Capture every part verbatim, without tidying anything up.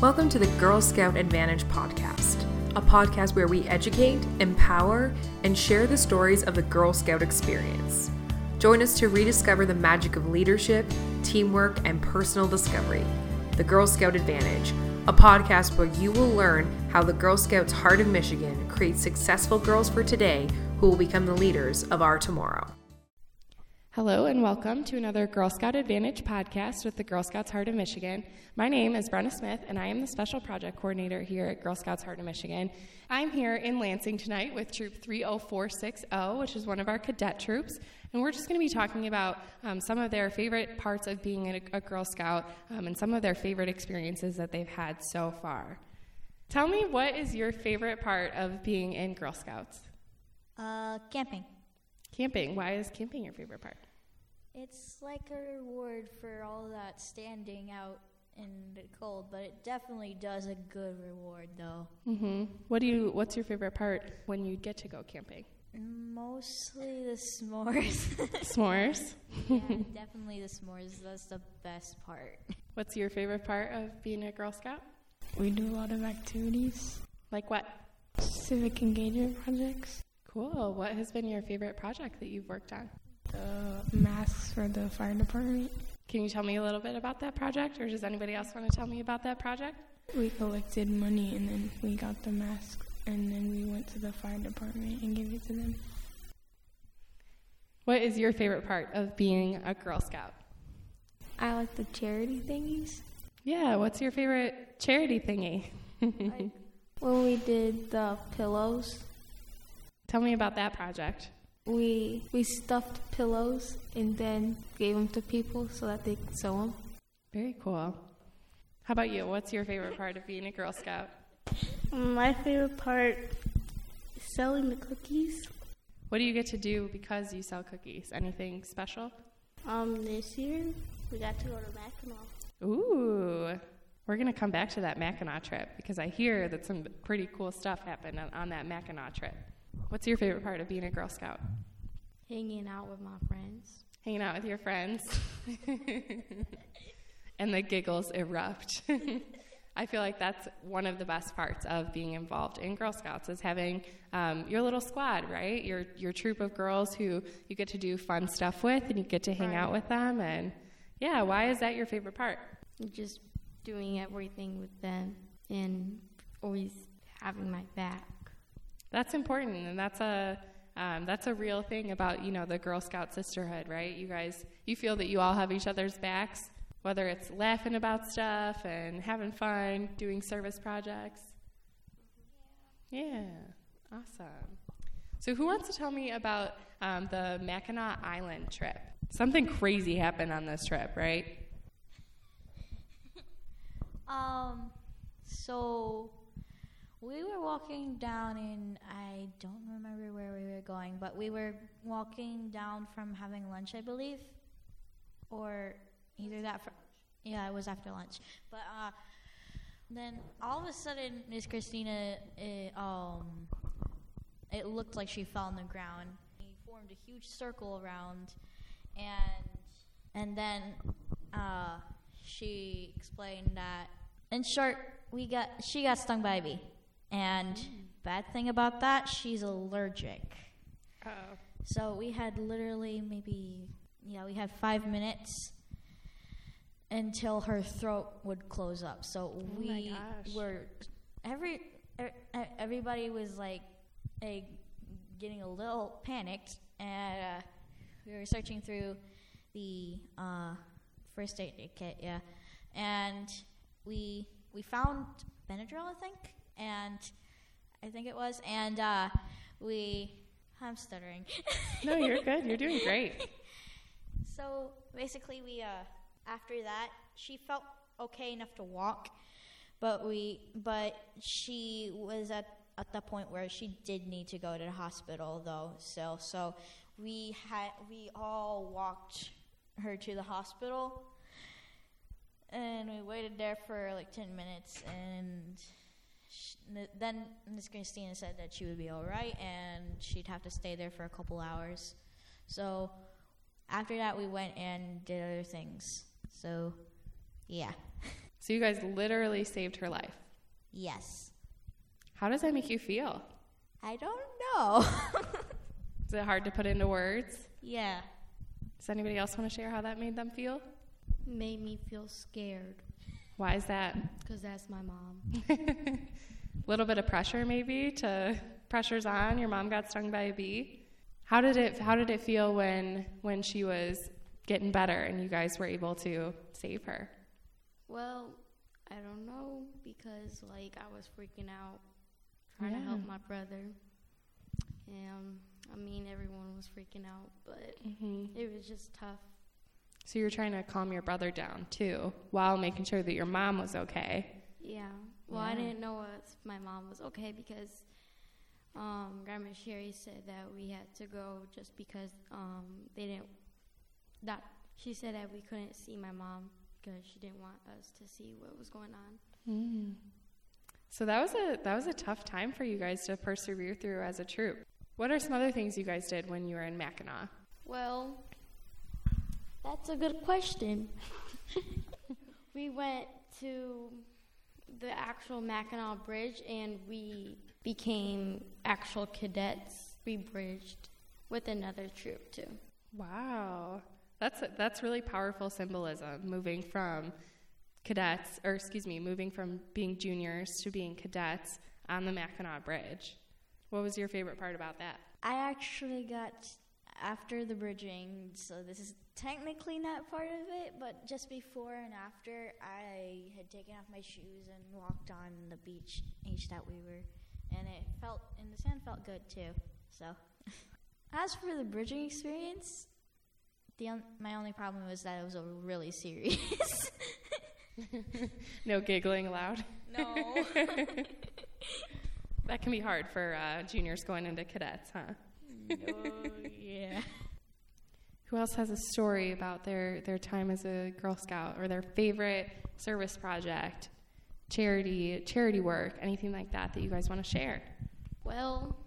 Welcome to the Girl Scout Advantage Podcast, a podcast where we educate, empower, and share the stories of the Girl Scout experience. Join us to rediscover the magic of leadership, teamwork, and personal discovery. The Girl Scout Advantage, a podcast where you will learn how the Girl Scouts Heart of Michigan creates successful girls for today who will become the leaders of our tomorrow. Hello and welcome to another Girl Scout Advantage podcast with the Girl Scouts Heart of Michigan. My name is Brenna Smith and I am the Special Project Coordinator here at Girl Scouts Heart of Michigan. I'm here in Lansing tonight with Troop three oh four sixty, which is one of our cadet troops, and we're just going to be talking about um, some of their favorite parts of being a, a Girl Scout um, and some of their favorite experiences that they've had so far. Tell me, what is your favorite part of being in Girl Scouts? Uh, camping. Camping. Why is camping your favorite part? It's like a reward for all that standing out in the cold, but it definitely does a good reward, though. Mm-hmm. What do you? What's your favorite part when you get to go camping? Mostly the s'mores. S'mores? Yeah, definitely the s'mores. That's the best part. What's your favorite part of being a Girl Scout? We do a lot of activities. Like what? Civic engagement projects. Cool. What has been your favorite project that you've worked on? The masks for the fire department. Can you tell me a little bit about that project, or does anybody else want to tell me about that project? We collected money, and then we got the masks, and then we went to the fire department and gave it to them. What is your favorite part of being a Girl Scout? I like the charity thingies. Yeah, what's your favorite charity thingy? Like when we did the pillows. Tell me about that project. We we stuffed pillows and then gave them to people so that they could sew them. Very cool. How about you? What's your favorite part of being a Girl Scout? My favorite part is selling the cookies. What do you get to do because you sell cookies? Anything special? Um, this year, we got to go to Mackinac. Ooh. We're going to come back to that Mackinac trip because I hear that some pretty cool stuff happened on, on that Mackinac trip. What's your favorite part of being a Girl Scout? Hanging out with my friends. Hanging out with your friends. And the giggles erupt. I feel like that's one of the best parts of being involved in Girl Scouts is having um, your little squad, right? Your your troop of girls who you get to do fun stuff with and you get to hang out with them. And yeah, why is that your favorite part? Just doing everything with them and always having my back. That's important, and that's a um, that's a real thing about, you know, the Girl Scout sisterhood, right? You guys, you feel that you all have each other's backs, whether it's laughing about stuff and having fun, doing service projects. Yeah, awesome. So who wants to tell me about um, the Mackinac Island trip? Something crazy happened on this trip, right? um, so... We were walking down in, I don't remember where we were going, but we were walking down from having lunch, I believe, or either that, for, yeah, it was after lunch, but uh, then all of a sudden, Miss Christina, it, um, it looked like she fell on the ground. She formed a huge circle around, and, and then uh, she explained that, in short, we got she got stung by a bee. And bad thing about that, she's allergic. Uh-oh. So we had literally maybe, yeah, we had five minutes until her throat would close up. So oh we were, every er, everybody was like a, getting a little panicked. And uh, we were searching through the uh, first aid kit, yeah. And we we found Benadryl, I think. And I think it was, and uh, we, I'm stuttering. No, you're good. You're doing great. So basically we, uh, after that, she felt okay enough to walk, but we, but she was at, at the point where she did need to go to the hospital though, so, so we had, we all walked her to the hospital, and we waited there for like ten minutes, and then Miss Christina said that she would be all right and she'd have to stay there for a couple hours. So after that, we went and did other things. So, yeah. So you guys literally saved her life. Yes. How does that make you feel? I don't know. Is it hard to put into words? Yeah. Does anybody else want to share how that made them feel? Made me feel scared. Why is that? Because that's my mom. A little bit of pressure, maybe. To pressure's on. Your mom got stung by a bee. How did it? How did it feel when when she was getting better and you guys were able to save her? Well, I don't know, because like I was freaking out trying yeah. to help my brother, and I mean everyone was freaking out, but mm-hmm. it was just tough. So you were trying to calm your brother down too, while making sure that your mom was okay. Yeah. Well, yeah. I didn't know if my mom was okay because um, Grandma Sherry said that we had to go just because um, they didn't. That she said that we couldn't see my mom because she didn't want us to see what was going on. Mm. So that was a that was a tough time for you guys to persevere through as a troop. What are some other things you guys did when you were in Mackinac? Well, that's a good question. We went to the actual Mackinac Bridge and we became actual cadets. We bridged with another troop too. Wow. That's a, that's really powerful symbolism, moving from cadets, or excuse me, moving from being juniors to being cadets on the Mackinac Bridge. What was your favorite part about that? I actually got after the bridging, so this is technically not part of it, but just before and after, I had taken off my shoes and walked on the beach each that we were, and it felt, and the sand felt good too, so. As for the bridging experience, the un- my only problem was that it was really serious. No giggling allowed? No. That can be hard for uh, juniors going into cadets, huh? No, yeah. Who else has a story about their, their time as a Girl Scout or their favorite service project, charity, charity work, anything like that that you guys want to share? Well,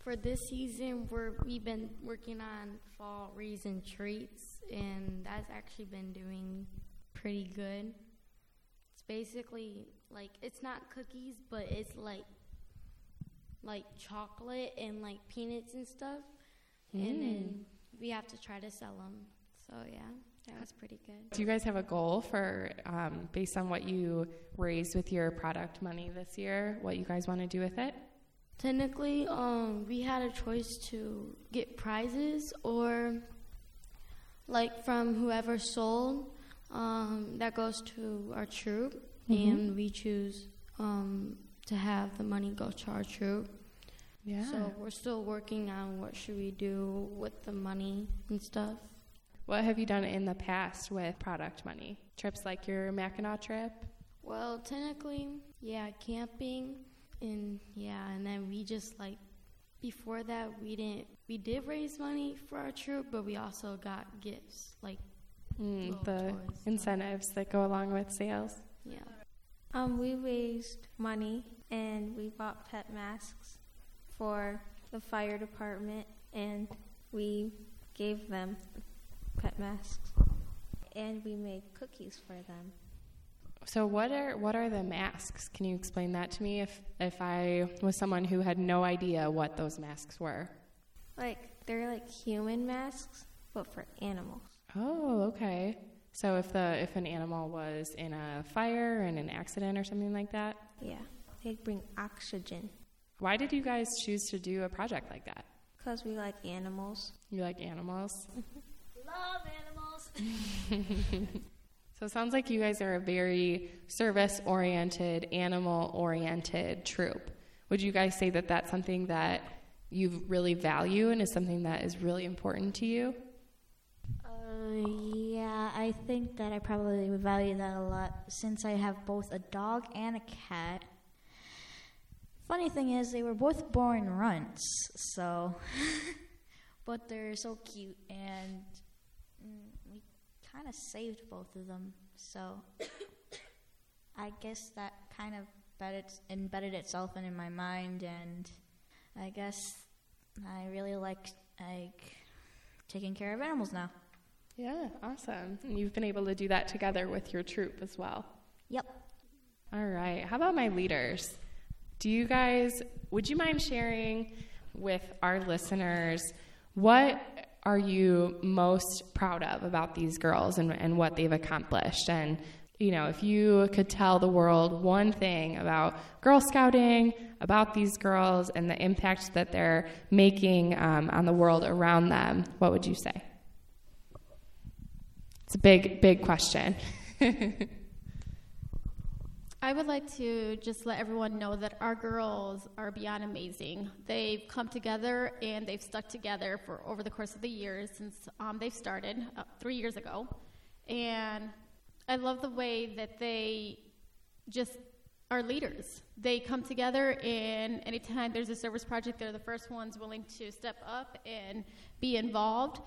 for this season, we're, we've been working on fall wreaths and treats, and that's actually been doing pretty good. It's basically, like, it's not cookies, but it's, like, like chocolate and, like, peanuts and stuff, mm. and then we have to try to sell them. So, yeah, that was pretty good. Do you guys have a goal for, um, based on what you raised with your product money this year, what you guys want to do with it? Technically, um, we had a choice to get prizes or, like, from whoever sold, um, that goes to our troop, mm-hmm. and we choose um, to have the money go to our troop. Yeah. So we're still working on what should we do with the money and stuff. What have you done in the past with product money? Trips like your Mackinac trip? Well, technically, yeah, camping. And yeah, and then we just like before that we didn't we did raise money for our troop, but we also got gifts like mm, the toys, incentives so. That go along with sales. Yeah. Um, we raised money and we bought pet masks for the fire department, and we gave them pet masks and we made cookies for them. So what are what are the masks? Can you explain that to me if, if I was someone who had no idea what those masks were? Like, they're like human masks, but for animals. Oh, okay. So if the if an animal was in a fire or in an accident or something like that? Yeah, they'd bring oxygen. Why did you guys choose to do a project like that? Because we like animals. You like animals? Love animals! So it sounds like you guys are a very service-oriented, animal-oriented troop. Would you guys say that that's something that you really value and is something that is really important to you? Uh, yeah, I think that I probably would value that a lot since I have both a dog and a cat. Funny thing is, they were both born runts, so... but they're so cute, and... Mm, we kind of saved both of them, so I guess that kind of embedded itself in my mind, and I guess I really like like taking care of animals now. Yeah, awesome. And you've been able to do that together with your troop as well. Yep. All right. How about my leaders? Do you guys, would you mind sharing with our listeners what are you most proud of about these girls and, and what they've accomplished? And, you know, if you could tell the world one thing about Girl Scouting, about these girls and the impact that they're making um, on the world around them, what would you say? It's a big, big question. I would like to just let everyone know that our girls are beyond amazing. They've come together and they've stuck together for over the course of the years since um, they've started uh, three years ago. And I love the way that they just are leaders. They come together, and anytime there's a service project, they're the first ones willing to step up and be involved.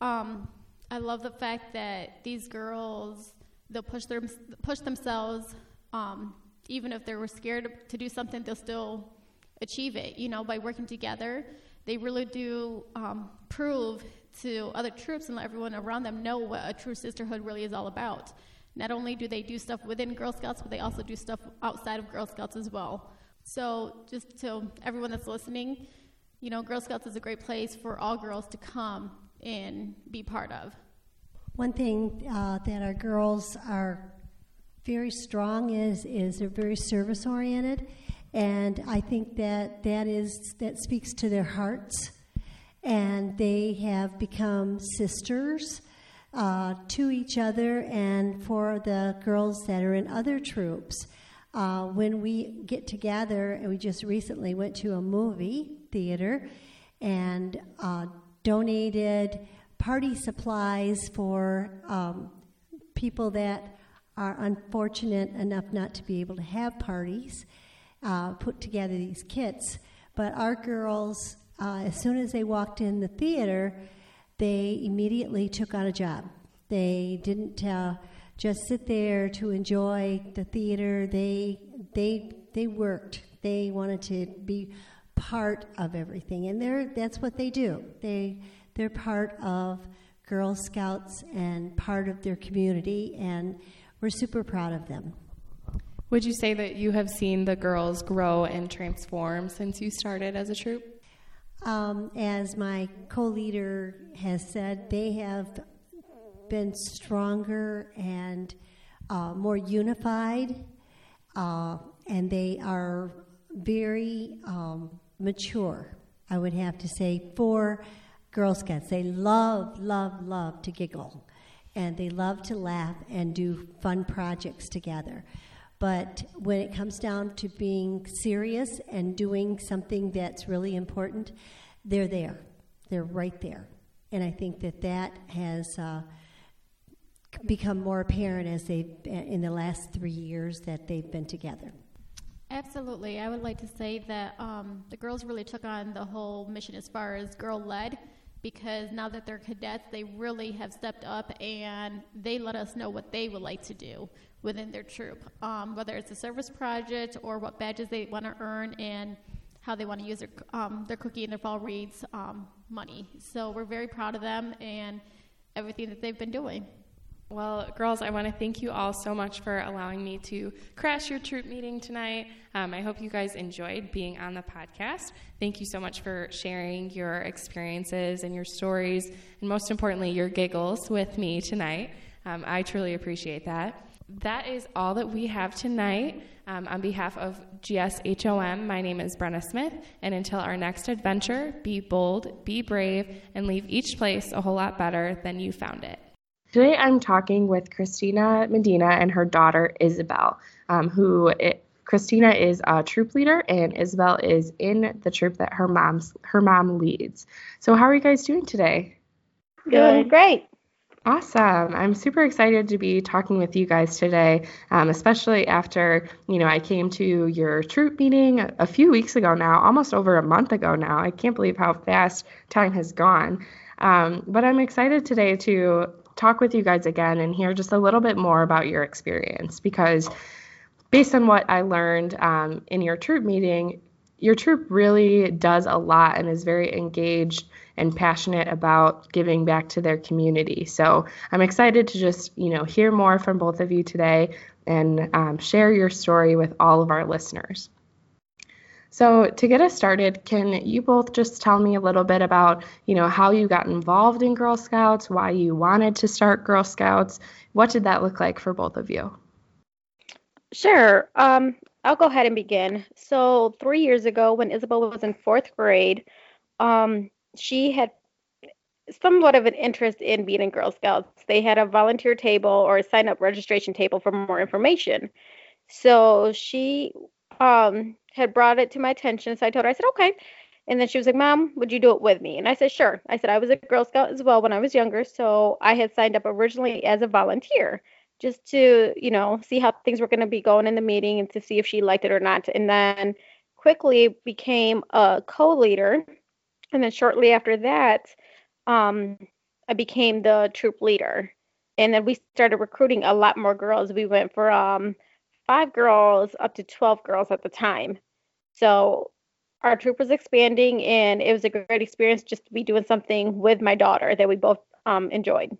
Um, I love the fact that these girls, they'll push, their, push themselves. Um, even if they were scared to do something, they'll still achieve it, you know, by working together. They really do um, prove to other troops and everyone around them know what a true sisterhood really is all about. Not only do they do stuff within Girl Scouts, but they also do stuff outside of Girl Scouts as well. So just to everyone that's listening, you know, Girl Scouts is a great place for all girls to come and be part of. One thing uh, that our girls are very strong is is they're very service oriented, and I think that that is that speaks to their hearts, and they have become sisters uh, to each other and for the girls that are in other troops. Uh, when we get together, and we just recently went to a movie theater and uh, donated party supplies for um, people that are unfortunate enough not to be able to have parties, uh, put together these kits. But our girls, uh, as soon as they walked in the theater, they immediately took on a job. They didn't uh, just sit there to enjoy the theater. They they they worked. They wanted to be part of everything, and they're that's what they do. They they're part of Girl Scouts and part of their community, and we're super proud of them. Would you say that you have seen the girls grow and transform since you started as a troop? Um, as my co-leader has said, they have been stronger and uh, more unified, uh, and they are very um, mature, I would have to say, for Girl Scouts. They love, love, love to giggle. And they love to laugh and do fun projects together. But when it comes down to being serious and doing something that's really important, they're there. They're right there. And I think that that has uh, become more apparent as they in the last three years that they've been together. Absolutely. I would like to say that um, the girls really took on the whole mission as far as girl-led, because now that they're cadets, they really have stepped up and they let us know what they would like to do within their troop, um, whether it's a service project or what badges they want to earn and how they want to use their, um, their cookie and their fall reads um, money. So we're very proud of them and everything that they've been doing. Well, girls, I want to thank you all so much for allowing me to crash your troop meeting tonight. Um, I hope you guys enjoyed being on the podcast. Thank you so much for sharing your experiences and your stories, and most importantly, your giggles with me tonight. Um, I truly appreciate that. That is all that we have tonight. Um, on behalf of G S H O M, my name is Brenna Smith, and until our next adventure, be bold, be brave, and leave each place a whole lot better than you found it. Today I'm talking with Christina Medina and her daughter Isabel, um, who it, Christina is a troop leader and Isabel is in the troop that her mom's her mom leads. So how are you guys doing today? Doing great. Awesome. I'm super excited to be talking with you guys today, um, especially after, you know, I came to your troop meeting a, a few weeks ago now, almost over a month ago now. I can't believe how fast time has gone. Um, but I'm excited today to talk with you guys again and hear just a little bit more about your experience, because based on what I learned um, in your troop meeting, your troop really does a lot and is very engaged and passionate about giving back to their community. So I'm excited to just, you know, hear more from both of you today, and um, share your story with all of our listeners. So to get us started, can you both just tell me a little bit about, you know, how you got involved in Girl Scouts, why you wanted to start Girl Scouts? What did that look like for both of you? Sure. Um, I'll go ahead and begin. So three years ago, when Isabel was in fourth grade, um, she had somewhat of an interest in being in Girl Scouts. They had a volunteer table or a sign-up registration table for more information. So she um, had brought it to my attention. So I told her, I said, okay. And then she was like, Mom, would you do it with me? And I said, sure. I said, I was a Girl Scout as well when I was younger. So I had signed up originally as a volunteer just to, you know, see how things were going to be going in the meeting and to see if she liked it or not. And then quickly became a co-leader. And then shortly after that, Um, I became the troop leader, and then we started recruiting a lot more girls. We went from um, five girls up to twelve girls at the time. So our troop was expanding, and it was a great experience just to be doing something with my daughter that we both um, enjoyed.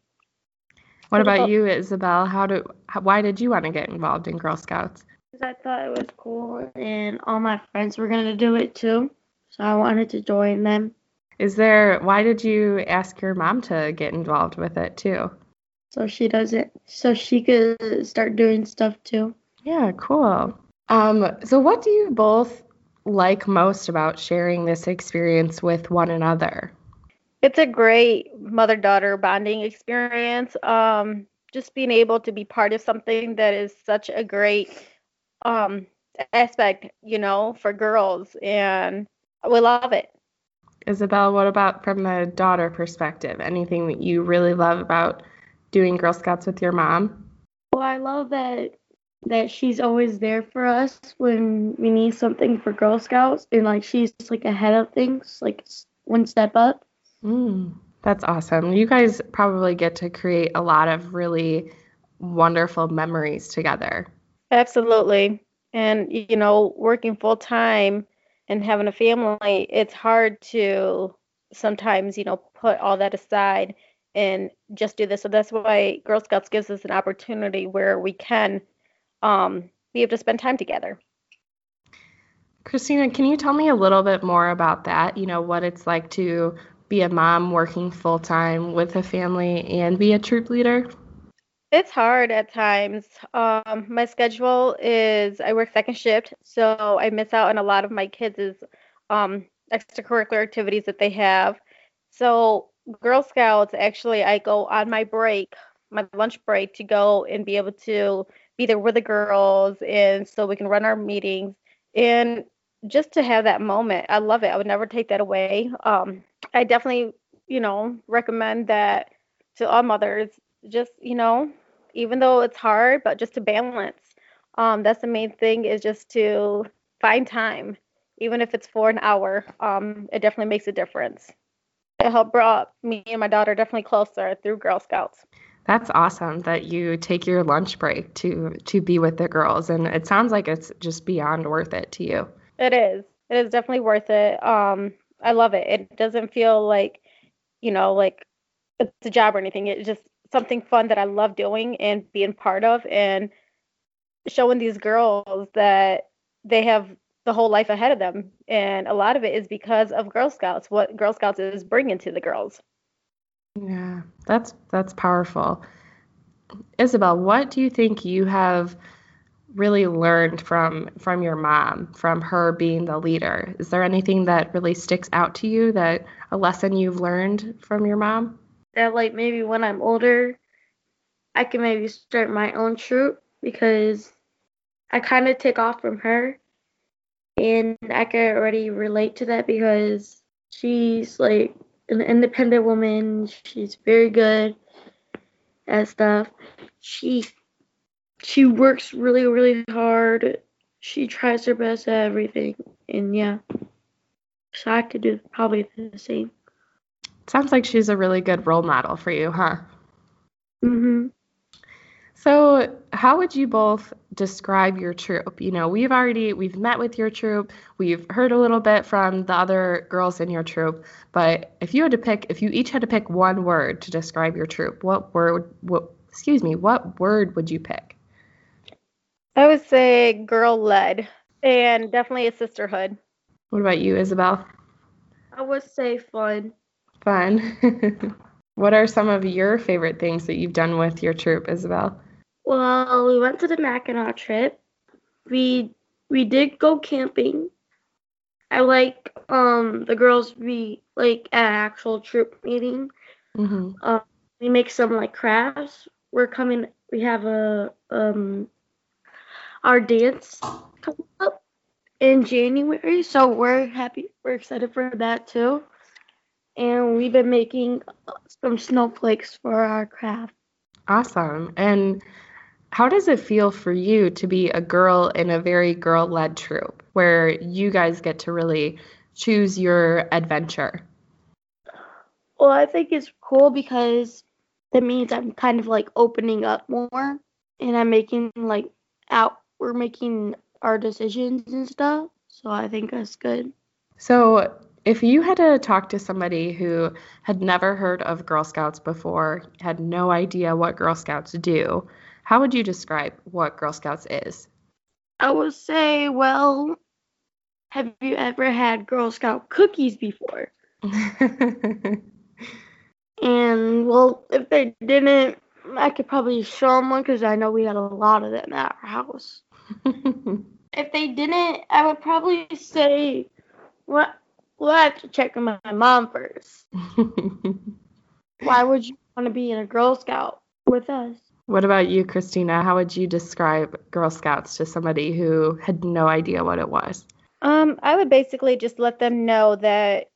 What about you, Isabel? How do? How, why did you want to get involved in Girl Scouts? Because I thought it was cool, and all my friends were going to do it too, so I wanted to join them. Is there, why did you ask your mom to get involved with it too? So she doesn't, so she could start doing stuff too. Yeah, cool. Um, so what do you both like most about sharing this experience with one another? It's a great mother-daughter bonding experience. Um, just being able to be part of something that is such a great um, aspect, you know, for girls, and we love it. Isabel, what about from the daughter perspective? Anything that you really love about doing Girl Scouts with your mom? Well, I love that that she's always there for us when we need something for Girl Scouts, and like she's like ahead of things, like one step up. Mm, that's awesome. You guys probably get to create a lot of really wonderful memories together. Absolutely. And, you know, working full time and having a family, it's hard to sometimes, you know, put all that aside and just do this. So that's why Girl Scouts gives us an opportunity where we can um, be able to spend time together. Christina, can you tell me a little bit more about that? You know, what it's like to be a mom working full time with a family and be a troop leader? It's hard at times. Um, my schedule is I work second shift, so I miss out on a lot of my kids' um, extracurricular activities that they have. So Girl Scouts, actually, I go on my break, my lunch break, to go and be able to be there with the girls, and so we can run our meetings. And just to have that moment, I love it. I would never take that away. Um, I definitely, you know, recommend that to all mothers. Just, you know, even though it's hard, but just to balance. Um, that's the main thing, is just to find time, even if it's for an hour. Um, it definitely makes a difference. It helped brought me and my daughter definitely closer through Girl Scouts. That's awesome that you take your lunch break to to be with the girls, and it sounds like it's just beyond worth it to you. It is. It is definitely worth it. Um, I love it. It doesn't feel like, you know, like it's a job or anything. It just something fun that I love doing and being part of, and showing these girls that they have the whole life ahead of them. And a lot of it is because of Girl Scouts, what Girl Scouts is bringing to the girls. Yeah, that's, that's powerful. Isabel, what do you think you have really learned from, from your mom, from her being the leader? Is there anything that really sticks out to you, that a lesson you've learned from your mom? That, like, maybe when I'm older, I can maybe start my own troop, because I kind of take off from her, and I can already relate to that because she's, like, an independent woman. She's very good at stuff. She she works really, really hard. She tries her best at everything, and, yeah, so I could do probably the same. Sounds like she's a really good role model for you, huh? Mm-hmm. So how would you both describe your troop? You know, we've already, we've met with your troop. We've heard a little bit from the other girls in your troop. But if you had to pick, if you each had to pick one word to describe your troop, what word, what, excuse me, what word would you pick? I would say girl-led and definitely a sisterhood. What about you, Isabel? I would say fun. Fun. What are some of your favorite things that you've done with your troop, Isabel? Well, we went to the Mackinac trip. We we did go camping. I like um the girls we like at an actual troop meeting. Mm-hmm. Um, we make some like crafts. We're coming. We have a um our dance coming up in January, so we're happy. We're excited for that too. And we've been making some snowflakes for our craft. Awesome. And how does it feel for you to be a girl in a very girl-led troop where you guys get to really choose your adventure? Well, I think it's cool because that means I'm kind of like opening up more and I'm making like out, we're making our decisions and stuff. So I think that's good. So if you had to talk to somebody who had never heard of Girl Scouts before, had no idea what Girl Scouts do, how would you describe what Girl Scouts is? I would say, well, have you ever had Girl Scout cookies before? And, well, if they didn't, I could probably show them one because I know we had a lot of them at our house. If they didn't, I would probably say, what? Well, I have to check on my mom first. Why would you want to be in a Girl Scout with us? What about you, Christina? How would you describe Girl Scouts to somebody who had no idea what it was? Um, I would basically just let them know that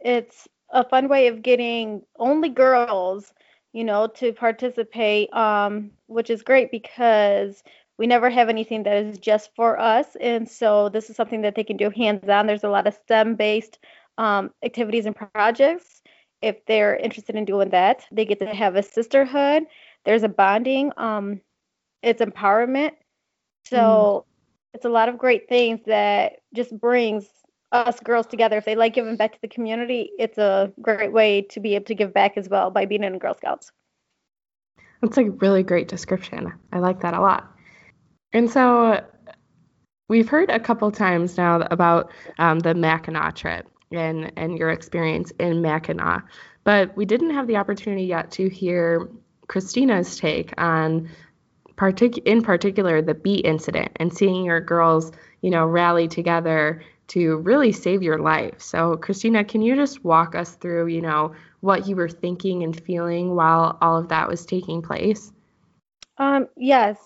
it's a fun way of getting only girls, you know, to participate, um, which is great because we never have anything that is just for us, and so this is something that they can do hands-on. There's a lot of STEM-based um, activities and projects. If they're interested in doing that, they get to have a sisterhood. There's a bonding. Um, it's empowerment. So mm. it's a lot of great things that just brings us girls together. If they like giving back to the community, it's a great way to be able to give back as well by being in Girl Scouts. That's a really great description. I like that a lot. And so we've heard a couple times now about um, the Mackinac trip and, and your experience in Mackinac, but we didn't have the opportunity yet to hear Christina's take on, partic- in particular, the bee incident and seeing your girls, you know, rally together to really save your life. So, Christina, can you just walk us through, you know, what you were thinking and feeling while all of that was taking place? Um, yes.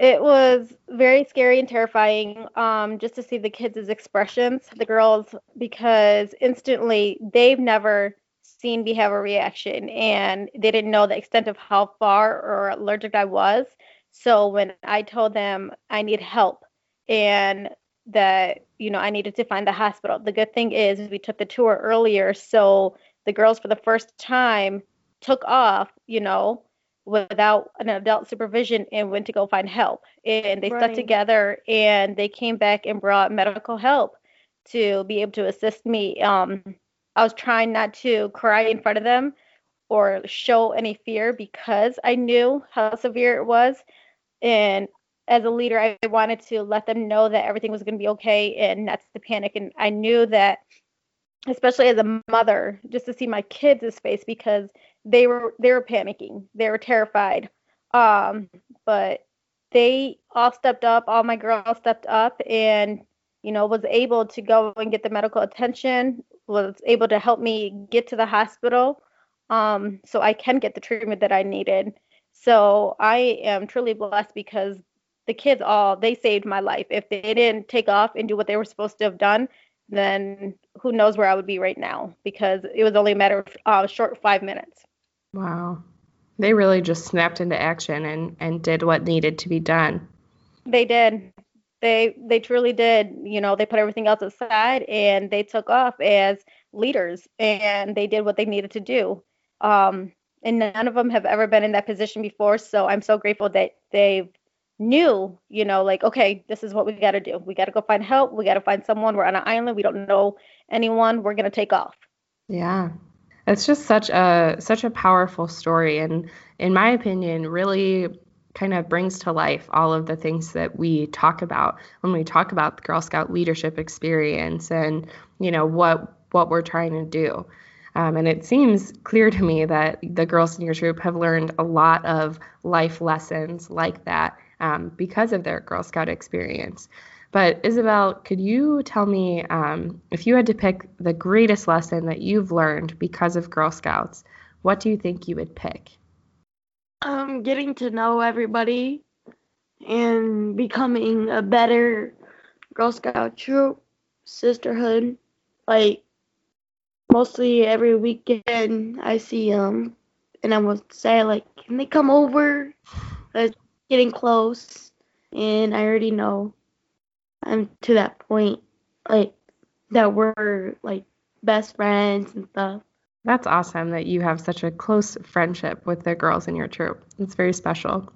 It was very scary and terrifying um, just to see the kids' expressions, the girls, because instantly they've never seen me have a reaction, and they didn't know the extent of how far or allergic I was. So when I told them I need help and that, you know, I needed to find the hospital, the good thing is we took the tour earlier, so the girls for the first time took off, you know, without an adult supervision and went to go find help. And they right. stuck together and they came back and brought medical help to be able to assist me. Um, I was trying not to cry in front of them or show any fear because I knew how severe it was. And as a leader, I wanted to let them know that everything was going to be okay and not to panic. And I knew that, especially as a mother, just to see my kids' face because They were they were panicking. They were terrified. Um, but they all stepped up. All my girls stepped up and, you know, was able to go and get the medical attention, was able to help me get to the hospital um, so I can get the treatment that I needed. So I am truly blessed because the kids all, they saved my life. If they didn't take off and do what they were supposed to have done, then who knows where I would be right now because it was only a matter of uh, short five minutes. Wow. They really just snapped into action and, and did what needed to be done. They did. They they truly did. You know, they put everything else aside and they took off as leaders and they did what they needed to do. Um, and none of them have ever been in that position before. So I'm so grateful that they've knew, you know, like, okay, this is what we got to do. We got to go find help. We got to find someone. We're on an island. We don't know anyone. We're going to take off. Yeah. It's just such a, such a powerful story. And in my opinion, really kind of brings to life all of the things that we talk about when we talk about the Girl Scout leadership experience and, you know, what what we're trying to do. Um, and it seems clear to me that the girls in your troop have learned a lot of life lessons like that um, because of their Girl Scout experience. But Isabel, could you tell me um, if you had to pick the greatest lesson that you've learned because of Girl Scouts, what do you think you would pick? Um, getting to know everybody and becoming a better Girl Scout troop, sisterhood. Like, mostly every weekend I see them, and I would say, like, can they come over? It's getting close, and I already know I'm to that point, like, that we're, like, best friends and stuff. That's awesome that you have such a close friendship with the girls in your troop. It's very special.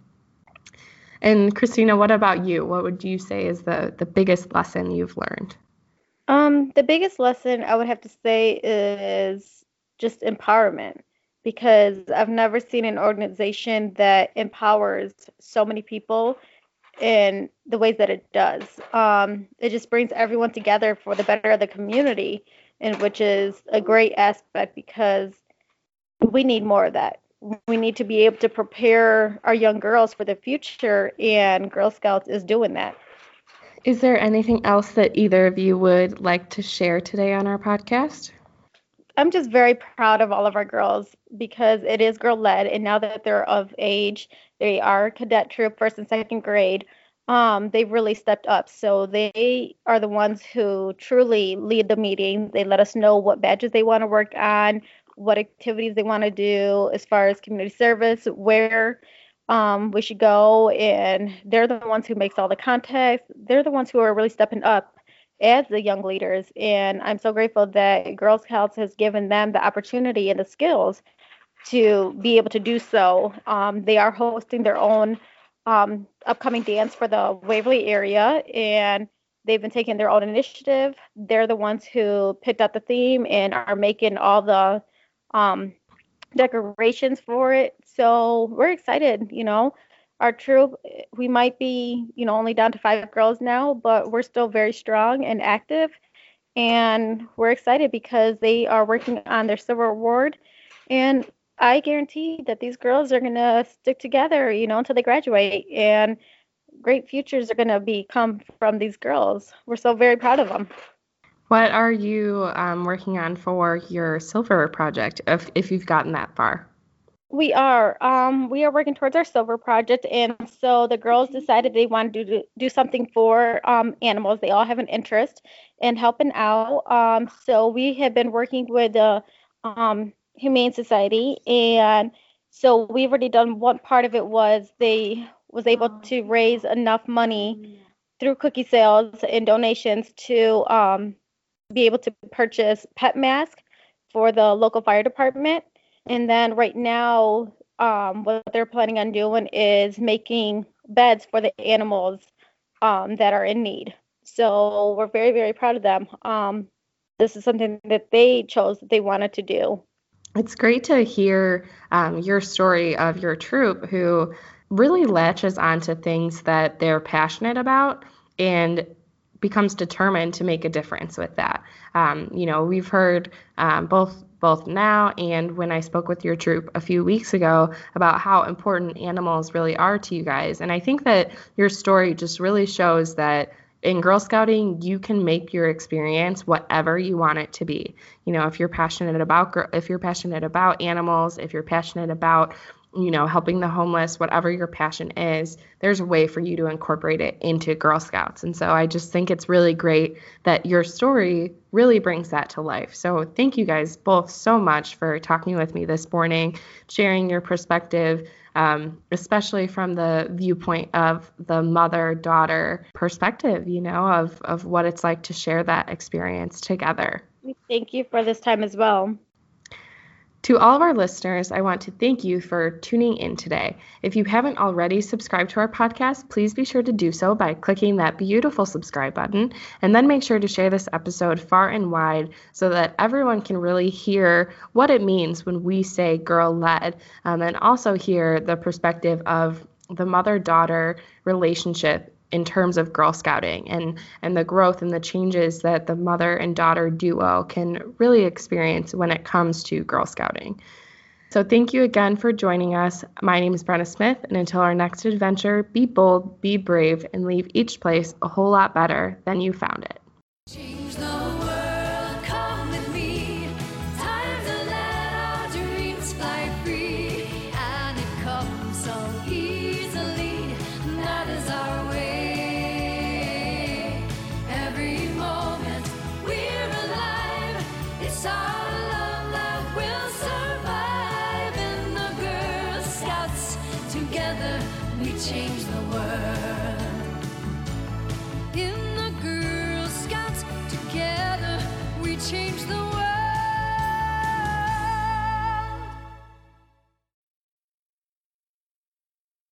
And Christina, what about you? What would you say is the, the biggest lesson you've learned? Um, the biggest lesson I would have to say is just empowerment, because I've never seen an organization that empowers so many people in the ways that it does. Um, it just brings everyone together for the better of the community, and which is a great aspect because we need more of that. We need to be able to prepare our young girls for the future, and Girl Scouts is doing that. Is there anything else that either of you would like to share today on our podcast? I'm just very proud of all of our girls because it is girl-led, and now that they're of age, they are cadet troop, first and second grade. Um, they've really stepped up. So they are the ones who truly lead the meeting. They let us know what badges they want to work on, what activities they want to do as far as community service, where um, we should go. And they're the ones who makes all the contacts. They're the ones who are really stepping up as the young leaders. And I'm so grateful that Girl Scouts has given them the opportunity and the skills to be able to do so. Um, they are hosting their own Um, upcoming dance for the Waverly area, and they've been taking their own initiative. They're the ones who picked out the theme and are making all the um, decorations for it. So we're excited, you know. Our troop, we might be, you know, only down to five girls now, but we're still very strong and active, and we're excited because they are working on their silver award, and I guarantee that these girls are going to stick together, you know, until they graduate, and great futures are going to be come from these girls. We're so very proud of them. What are you um, working on for your silver project, if, if you've gotten that far? We are. Um, we are working towards our silver project, and so the girls decided they wanted to do, do something for um, animals. They all have an interest in helping out. Um, so we have been working with the uh, um, Humane Society, and so we've already done one part of it. Was they was able to raise enough money through cookie sales and donations to um, be able to purchase pet masks for the local fire department. And then right now um, what they're planning on doing is making beds for the animals um, that are in need. So we're very, very proud of them. Um, this is something that they chose that they wanted to do. It's great to hear um, your story of your troop who really latches onto things that they're passionate about and becomes determined to make a difference with that. Um, you know, we've heard um, both both now and when I spoke with your troop a few weeks ago about how important animals really are to you guys. And I think that your story just really shows that in Girl Scouting, you can make your experience whatever you want it to be. You know, if you're passionate about if you're passionate about animals, if you're passionate about, you know, helping the homeless, whatever your passion is, there's a way for you to incorporate it into Girl Scouts. And so I just think it's really great that your story really brings that to life. So thank you guys both so much for talking with me this morning, sharing your perspective, um, especially from the viewpoint of the mother-daughter perspective, you know, of, of what it's like to share that experience together. Thank you for this time as well. To all of our listeners, I want to thank you for tuning in today. If you haven't already subscribed to our podcast, please be sure to do so by clicking that beautiful subscribe button, and then make sure to share this episode far and wide so that everyone can really hear what it means when we say girl-led, um, and also hear the perspective of the mother-daughter relationship in terms of Girl Scouting and, and the growth and the changes that the mother and daughter duo can really experience when it comes to Girl Scouting. So thank you again for joining us. My name is Brenna Smith, and until our next adventure, be bold, be brave, and leave each place a whole lot better than you found it. Change the world, come with me. Time to let our dreams fly free. And it comes so easily, that is our way. Every moment we're alive, it's our love that will survive. In the Girl Scouts, together we change the world.